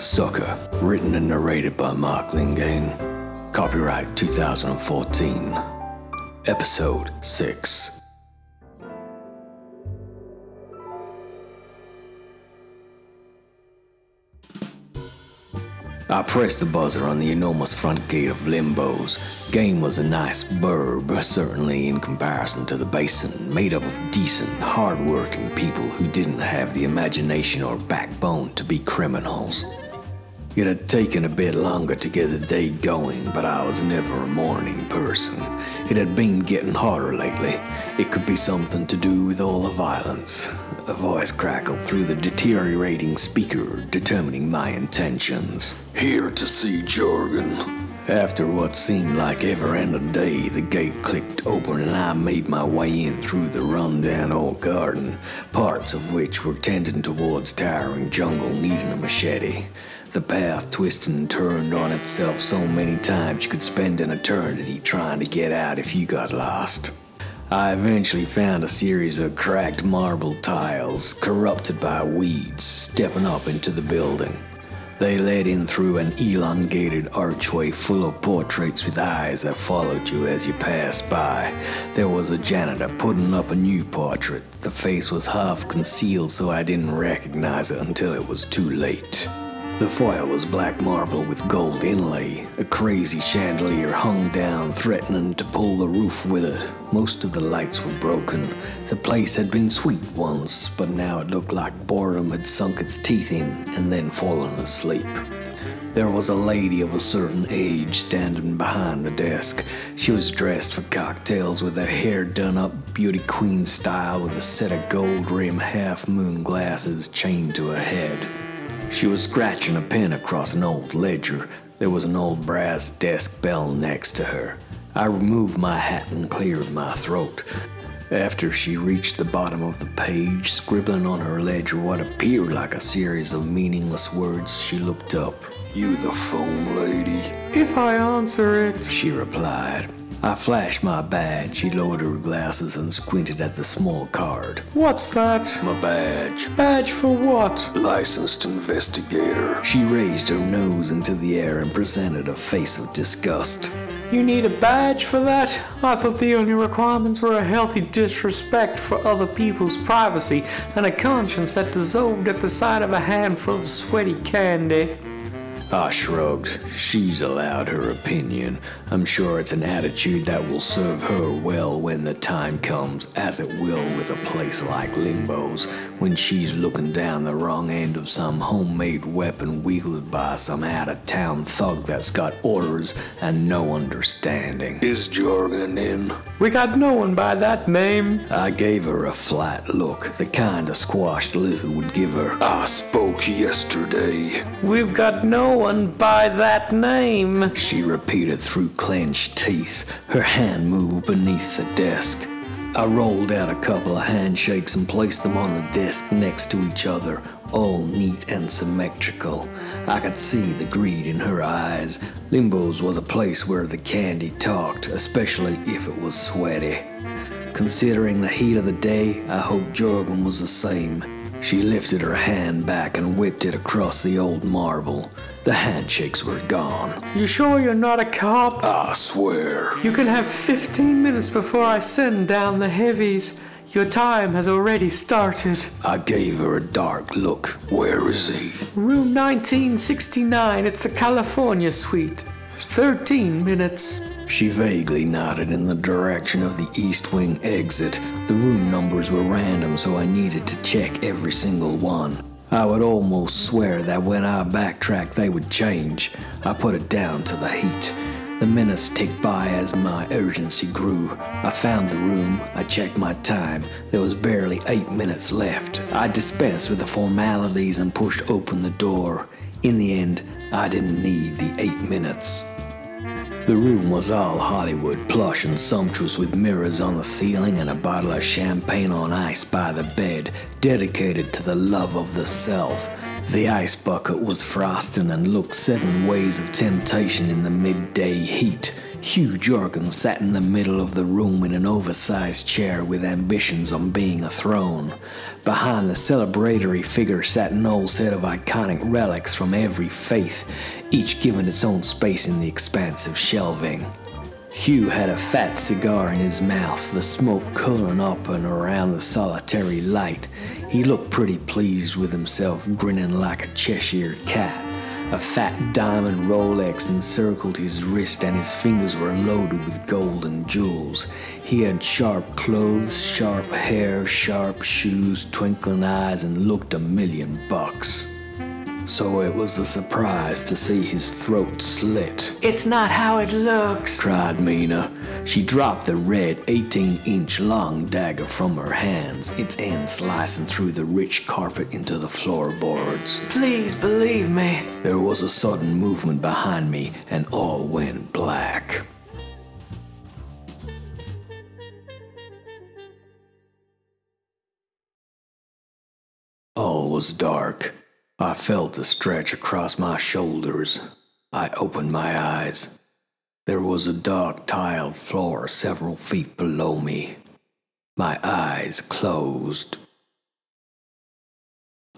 Soccer, written and narrated by Mark Lingane. Copyright 2014. Episode 6. I pressed the buzzer on the enormous front gate of Limbo's. Game was a nice burb, certainly in comparison to the basin, made up of decent, hard-working people who didn't have the imagination or backbone to be criminals. It had taken a bit longer to get the day going, but I was never a morning person. It had been getting hotter lately. It could be something to do with all the violence. A voice crackled through the deteriorating speaker, determining my intentions. Here to see Jorgen. After what seemed like ever and a day, the gate clicked open and I made my way in through the rundown old garden, parts of which were tending towards towering jungle needing a machete. The path twisted and turned on itself so many times you could spend an eternity trying to get out if you got lost. I eventually found a series of cracked marble tiles, corrupted by weeds, stepping up into the building. They led in through an elongated archway full of portraits with eyes that followed you as you passed by. There was a janitor putting up a new portrait. The face was half concealed, so I didn't recognize it until it was too late. The foyer was black marble with gold inlay. A crazy chandelier hung down, threatening to pull the roof with it. Most of the lights were broken. The place had been sweet once, but now it looked like boredom had sunk its teeth in and then fallen asleep. There was a lady of a certain age standing behind the desk. She was dressed for cocktails with her hair done up beauty queen style with a set of gold-rimmed half-moon glasses chained to her head. She was scratching a pen across an old ledger. There was an old brass desk bell next to her. I removed my hat and cleared my throat. After she reached the bottom of the page, scribbling on her ledger what appeared like a series of meaningless words, she looked up. You the phone lady? If I answer it, she replied. I flashed my badge. She lowered her glasses and squinted at the small card. What's that? My badge. Badge for what? Licensed investigator. She raised her nose into the air and presented a face of disgust. You need a badge for that? I thought the only requirements were a healthy disrespect for other people's privacy and a conscience that dissolved at the sight of a handful of sweaty candy. I shrugged. She's allowed her opinion. I'm sure it's an attitude that will serve her well when the time comes, as it will with a place like Limbo's, when she's looking down the wrong end of some homemade weapon wielded by some out-of-town thug that's got orders and no understanding. Is Jorgen in? We got no one by that name. I gave her a flat look, the kind a squashed lizard would give her. I spoke yesterday. We've got no one by that name, she repeated through clenched teeth. Her hand moved beneath the desk. I rolled out a couple of handshakes and placed them on the desk next to each other, all neat and symmetrical. I could see the greed in her eyes. Limbo's was a place where the candy talked, especially if it was sweaty. Considering the heat of the day, I hoped Jorgen was the same. She lifted her hand back and whipped it across the old marble. The handshakes were gone. You sure you're not a cop? I swear. You can have 15 minutes before I send down the heavies. Your time has already started. I gave her a dark look. Where is he? Room 1969. It's the California suite. 13 minutes. She vaguely nodded in the direction of the East Wing exit. The room numbers were random, so I needed to check every single one. I would almost swear that when I backtracked, they would change. I put it down to the heat. The minutes ticked by as my urgency grew. I found the room. I checked my time. There was barely 8 minutes left. I dispensed with the formalities and pushed open the door. In the end, I didn't need the 8 minutes. The room was all Hollywood, plush and sumptuous, with mirrors on the ceiling and a bottle of champagne on ice by the bed, dedicated to the love of the self. The ice bucket was frosting and looked 7 ways of temptation in the midday heat. Hugh Jorgen sat in the middle of the room in an oversized chair with ambitions on being a throne. Behind the celebratory figure sat an old set of iconic relics from every faith, each given its own space in the expanse of shelving. Hugh had a fat cigar in his mouth, the smoke curling up and around the solitary light. He looked pretty pleased with himself, grinning like a Cheshire cat. A fat diamond Rolex encircled his wrist and his fingers were loaded with gold and jewels. He had sharp clothes, sharp hair, sharp shoes, twinkling eyes, and looked $1,000,000. So it was a surprise to see his throat slit. "It's not how it looks," cried Mina. She dropped the red 18-inch long dagger from her hands, its end slicing through the rich carpet into the floorboards. "Please believe me." There was a sudden movement behind me, and all went black. All was dark. I felt the stretch across my shoulders. I opened my eyes. There was a dark tiled floor several feet below me. My eyes closed.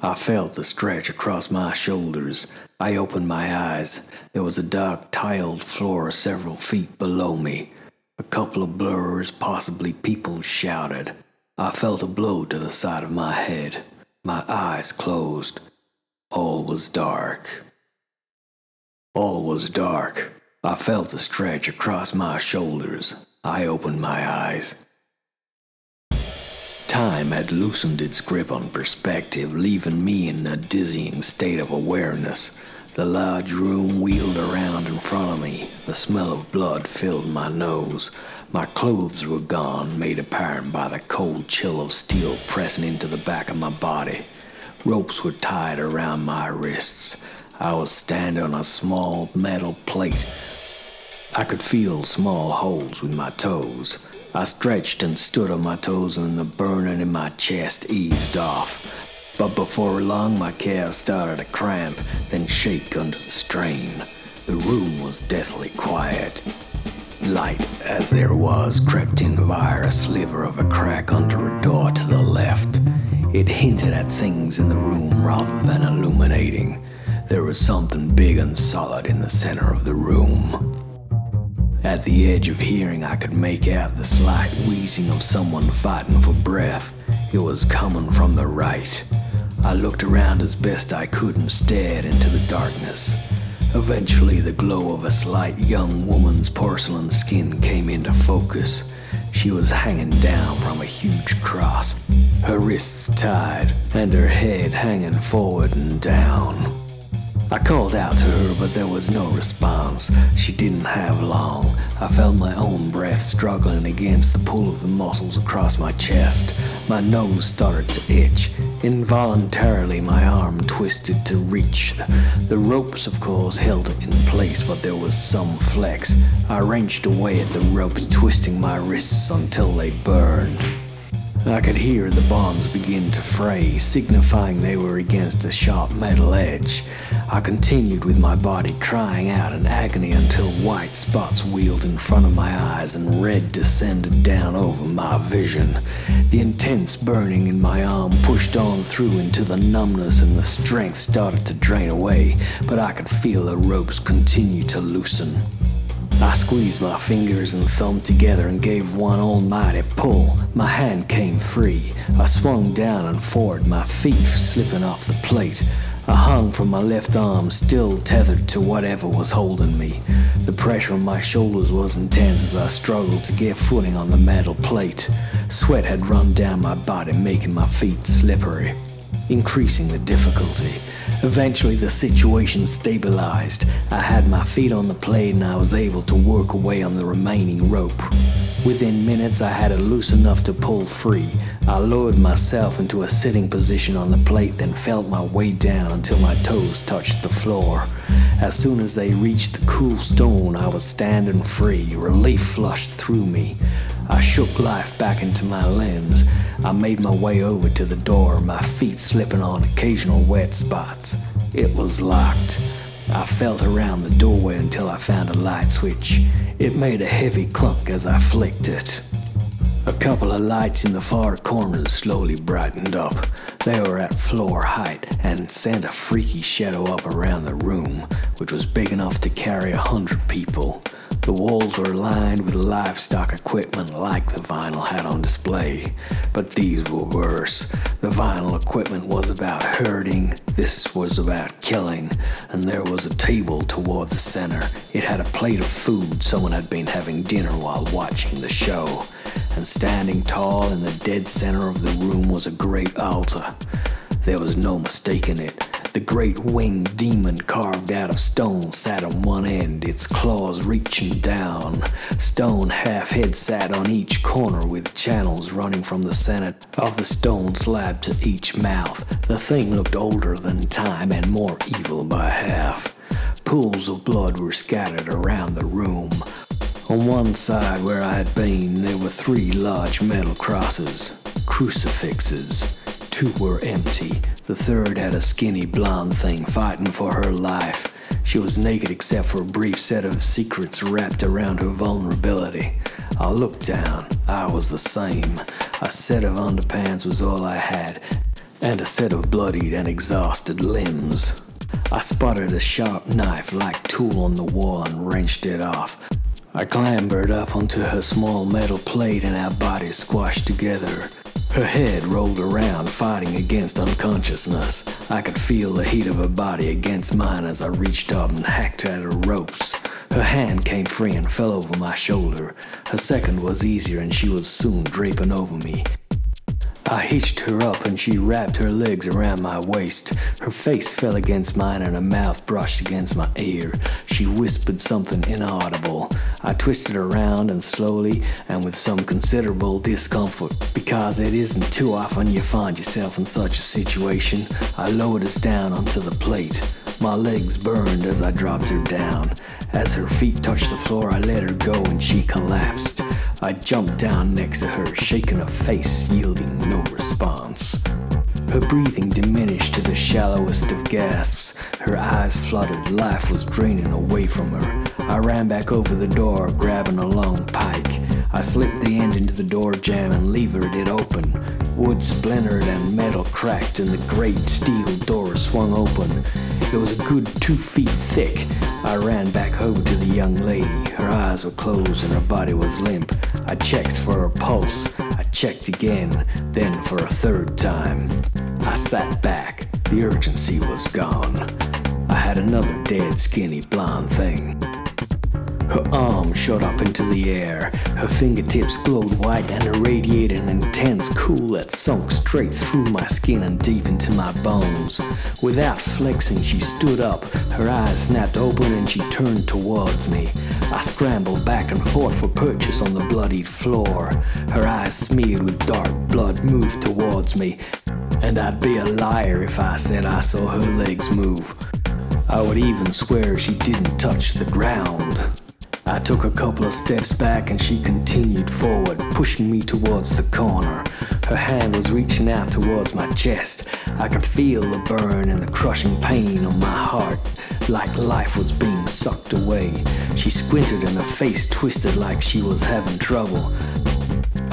I felt the stretch across my shoulders. I opened my eyes. There was a dark tiled floor several feet below me. A couple of blurs, possibly people, shouted. I felt a blow to the side of my head. My eyes closed. All was dark. All was dark. I felt the stretch across my shoulders. I opened my eyes. Time had loosened its grip on perspective, leaving me in a dizzying state of awareness. The large room wheeled around in front of me. The smell of blood filled my nose. My clothes were gone, made apparent by the cold chill of steel pressing into the back of my body. Ropes were tied around my wrists. I was standing on a small metal plate. I could feel small holes with my toes. I stretched and stood on my toes and the burning in my chest eased off. But before long, my calves started to cramp, then shake under the strain. The room was deathly quiet. Light, as there was, crept in via a sliver of a crack under a door to the left. It hinted at things in the room rather than illuminating. There was something big and solid in the center of the room. At the edge of hearing, I could make out the slight wheezing of someone fighting for breath. It was coming from the right. I looked around as best I could and stared into the darkness. Eventually, the glow of a slight young woman's porcelain skin came into focus. She was hanging down from a huge cross, her wrists tied, and her head hanging forward and down. I called out to her, but there was no response. She didn't have long. I felt my own breath struggling against the pull of the muscles across my chest. My nose started to itch. Involuntarily, my arm twisted to reach. The ropes, of course, held it in place, but there was some flex. I wrenched away at the ropes, twisting my wrists until they burned. I could hear the bonds begin to fray, signifying they were against a sharp metal edge. I continued with my body crying out in agony until white spots wheeled in front of my eyes and red descended down over my vision. The intense burning in my arm pushed on through into the numbness and the strength started to drain away, but I could feel the ropes continue to loosen. I squeezed my fingers and thumb together and gave one almighty pull. My hand came free. I swung down and forward, my feet slipping off the plate. I hung from my left arm, still tethered to whatever was holding me. The pressure on my shoulders was intense as I struggled to get footing on the metal plate. Sweat had run down my body, making my feet slippery, increasing the difficulty. Eventually, the situation stabilized. I had my feet on the plate and I was able to work away on the remaining rope. Within minutes, I had it loose enough to pull free. I lowered myself into a sitting position on the plate, then felt my way down until my toes touched the floor. As soon as they reached the cool stone, I was standing free. Relief flushed through me. I shook life back into my limbs. I made my way over to the door, my feet slipping on occasional wet spots. It was locked. I felt around the doorway until I found a light switch. It made a heavy clunk as I flicked it. A couple of lights in the far corners slowly brightened up. They were at floor height and sent a freaky shadow up around the room, which was big enough to carry 100 people. The walls were lined with livestock equipment like the vinyl had on display, but these were worse. The vinyl equipment was about herding, this was about killing, and there was a table toward the center. It had a plate of food. Someone had been having dinner while watching the show. And standing tall in the dead center of the room was a great altar. There was no mistaking it. The great winged demon carved out of stone sat on one end, its claws reaching down. Stone half-head sat on each corner with channels running from the center of the stone slab to each mouth. The thing looked older than time and more evil by half. Pools of blood were scattered around the room. On one side where I had been, there were 3 large metal crosses, crucifixes. 2 were empty. The third had a skinny blonde thing fighting for her life. She was naked except for a brief set of secrets wrapped around her vulnerability. I looked down. I was the same. A set of underpants was all I had, and a set of bloodied and exhausted limbs. I spotted a sharp knife-like tool on the wall and wrenched it off. I clambered up onto her small metal plate and our bodies squashed together. Her head rolled around, fighting against unconsciousness. I could feel the heat of her body against mine as I reached up and hacked at her ropes. Her hand came free and fell over my shoulder. Her second was easier and she was soon draping over me. I hitched her up and she wrapped her legs around my waist. Her face fell against mine and her mouth brushed against my ear. She whispered something inaudible. I twisted around and slowly and with some considerable discomfort, because it isn't too often you find yourself in such a situation, I lowered us down onto the plate. My legs burned as I dropped her down. As her feet touched the floor, I let her go and she collapsed. I jumped down next to her, shaking her face, yielding no response. Her breathing diminished to the shallowest of gasps. Her eyes fluttered. Life was draining away from her. I ran back over the door, grabbing a long pike. I slipped the end into the door jamb and levered it open. Wood splintered and metal cracked and the great steel door swung open. It was a good 2 feet thick. I ran back over to the young lady. Her eyes were closed and her body was limp. I checked for her pulse. I checked again, then for a third time. I sat back. The urgency was gone. I had another dead, skinny, blonde thing. Her arm shot up into the air. Her fingertips glowed white and irradiated an intense cool that sunk straight through my skin and deep into my bones. Without flexing, she stood up. Her eyes snapped open and she turned towards me. I scrambled back and forth for purchase on the bloodied floor. Her eyes smeared with dark blood moved towards me, and I'd be a liar if I said I saw her legs move. I would even swear she didn't touch the ground. I took a couple of steps back and she continued forward, pushing me towards the corner. Her hand was reaching out towards my chest. I could feel the burn and the crushing pain on my heart, like life was being sucked away. She squinted and her face twisted like she was having trouble.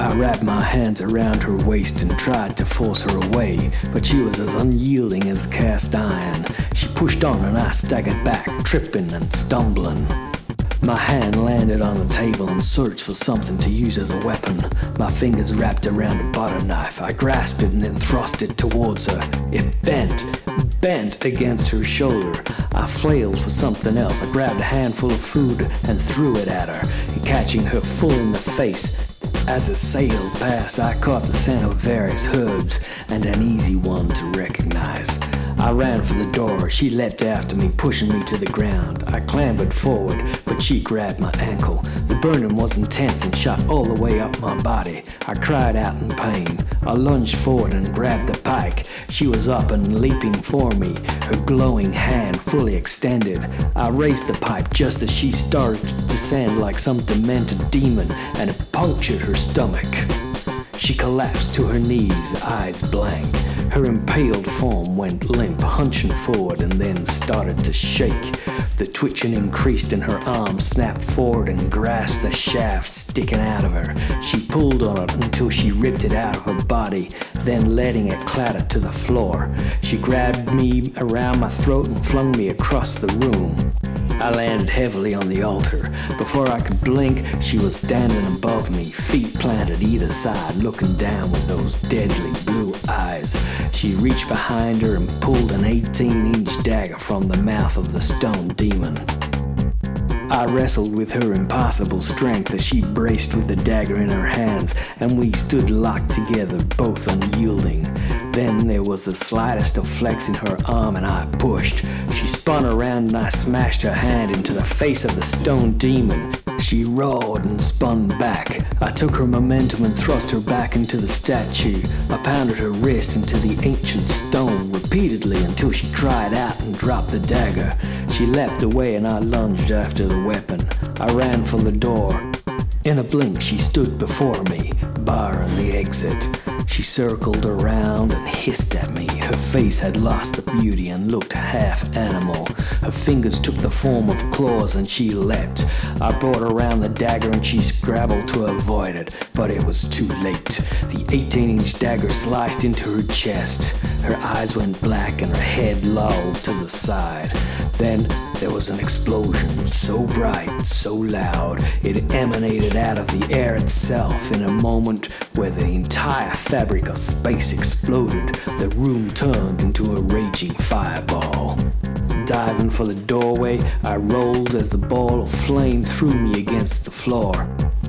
I wrapped my hands around her waist and tried to force her away, but she was as unyielding as cast iron. She pushed on and I staggered back, tripping and stumbling. My hand landed on the table and searched for something to use as a weapon. My fingers wrapped around a butter knife. I grasped it and then thrust it towards her. It bent against her shoulder. I flailed for something else. I grabbed a handful of food and threw it at her, and catching her full in the face. As it sailed past, I caught the scent of various herbs and an easy one to recognize. I ran for the door. She leapt after me, pushing me to the ground. I clambered forward, but she grabbed my ankle. The burning was intense and shot all the way up my body. I cried out in pain. I lunged forward and grabbed the pike. She was up and leaping for me, her glowing hand fully extended. I raised the pike just as she started to descend like some demented demon, and it punctured her stomach. She collapsed to her knees, eyes blank. Her impaled form went limp, hunching forward and then started to shake. The twitching increased and her arm snapped forward and grasped the shaft sticking out of her. She pulled on it until she ripped it out of her body, then letting it clatter to the floor. She grabbed me around my throat and flung me across the room. I landed heavily on the altar. Before I could blink, she was standing above me, feet planted either side, looking down with those deadly blue eyes. She reached behind her and pulled an 18-inch dagger from the mouth of the stone demon. I wrestled with her impossible strength as she braced with the dagger in her hands, and we stood locked together, both unyielding. Then there was the slightest of flex in her arm and I pushed. She spun around and I smashed her hand into the face of the stone demon. She roared and spun back. I took her momentum and thrust her back into the statue. I pounded her wrist into the ancient stone repeatedly until she cried out and dropped the dagger. She leapt away and I lunged after the weapon. I ran for the door. In a blink, she stood before me, barring the exit. She circled around and hissed at me. Her face had lost the beauty and looked half animal. Her fingers took the form of claws and she leapt. I brought around the dagger and she scrabbled to avoid it, but it was too late. The 18-inch dagger sliced into her chest. Her eyes went black and her head lolled to the side. Then there was an explosion, so bright, so loud, it emanated out of the air itself in a moment where the entire fabric of space exploded. The room turned into a raging fireball. Diving for the doorway, I rolled as the ball of flame threw me against the floor.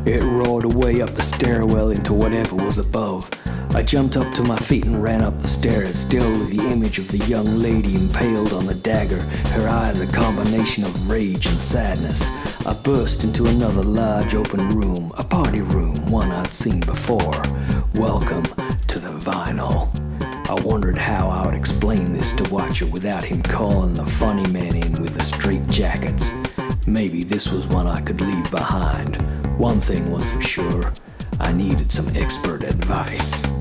It roared away up the stairwell into whatever was above. I jumped up to my feet and ran up the stairs, still with the image of the young lady impaled on the dagger, her eyes a combination of rage and sadness. I burst into another large open room, a party room, one I'd seen before. Welcome to the vinyl. I wondered how I would explain this to Watcher without him calling the funny man in with the straight jackets. Maybe this was one I could leave behind. One thing was for sure, I needed some expert advice.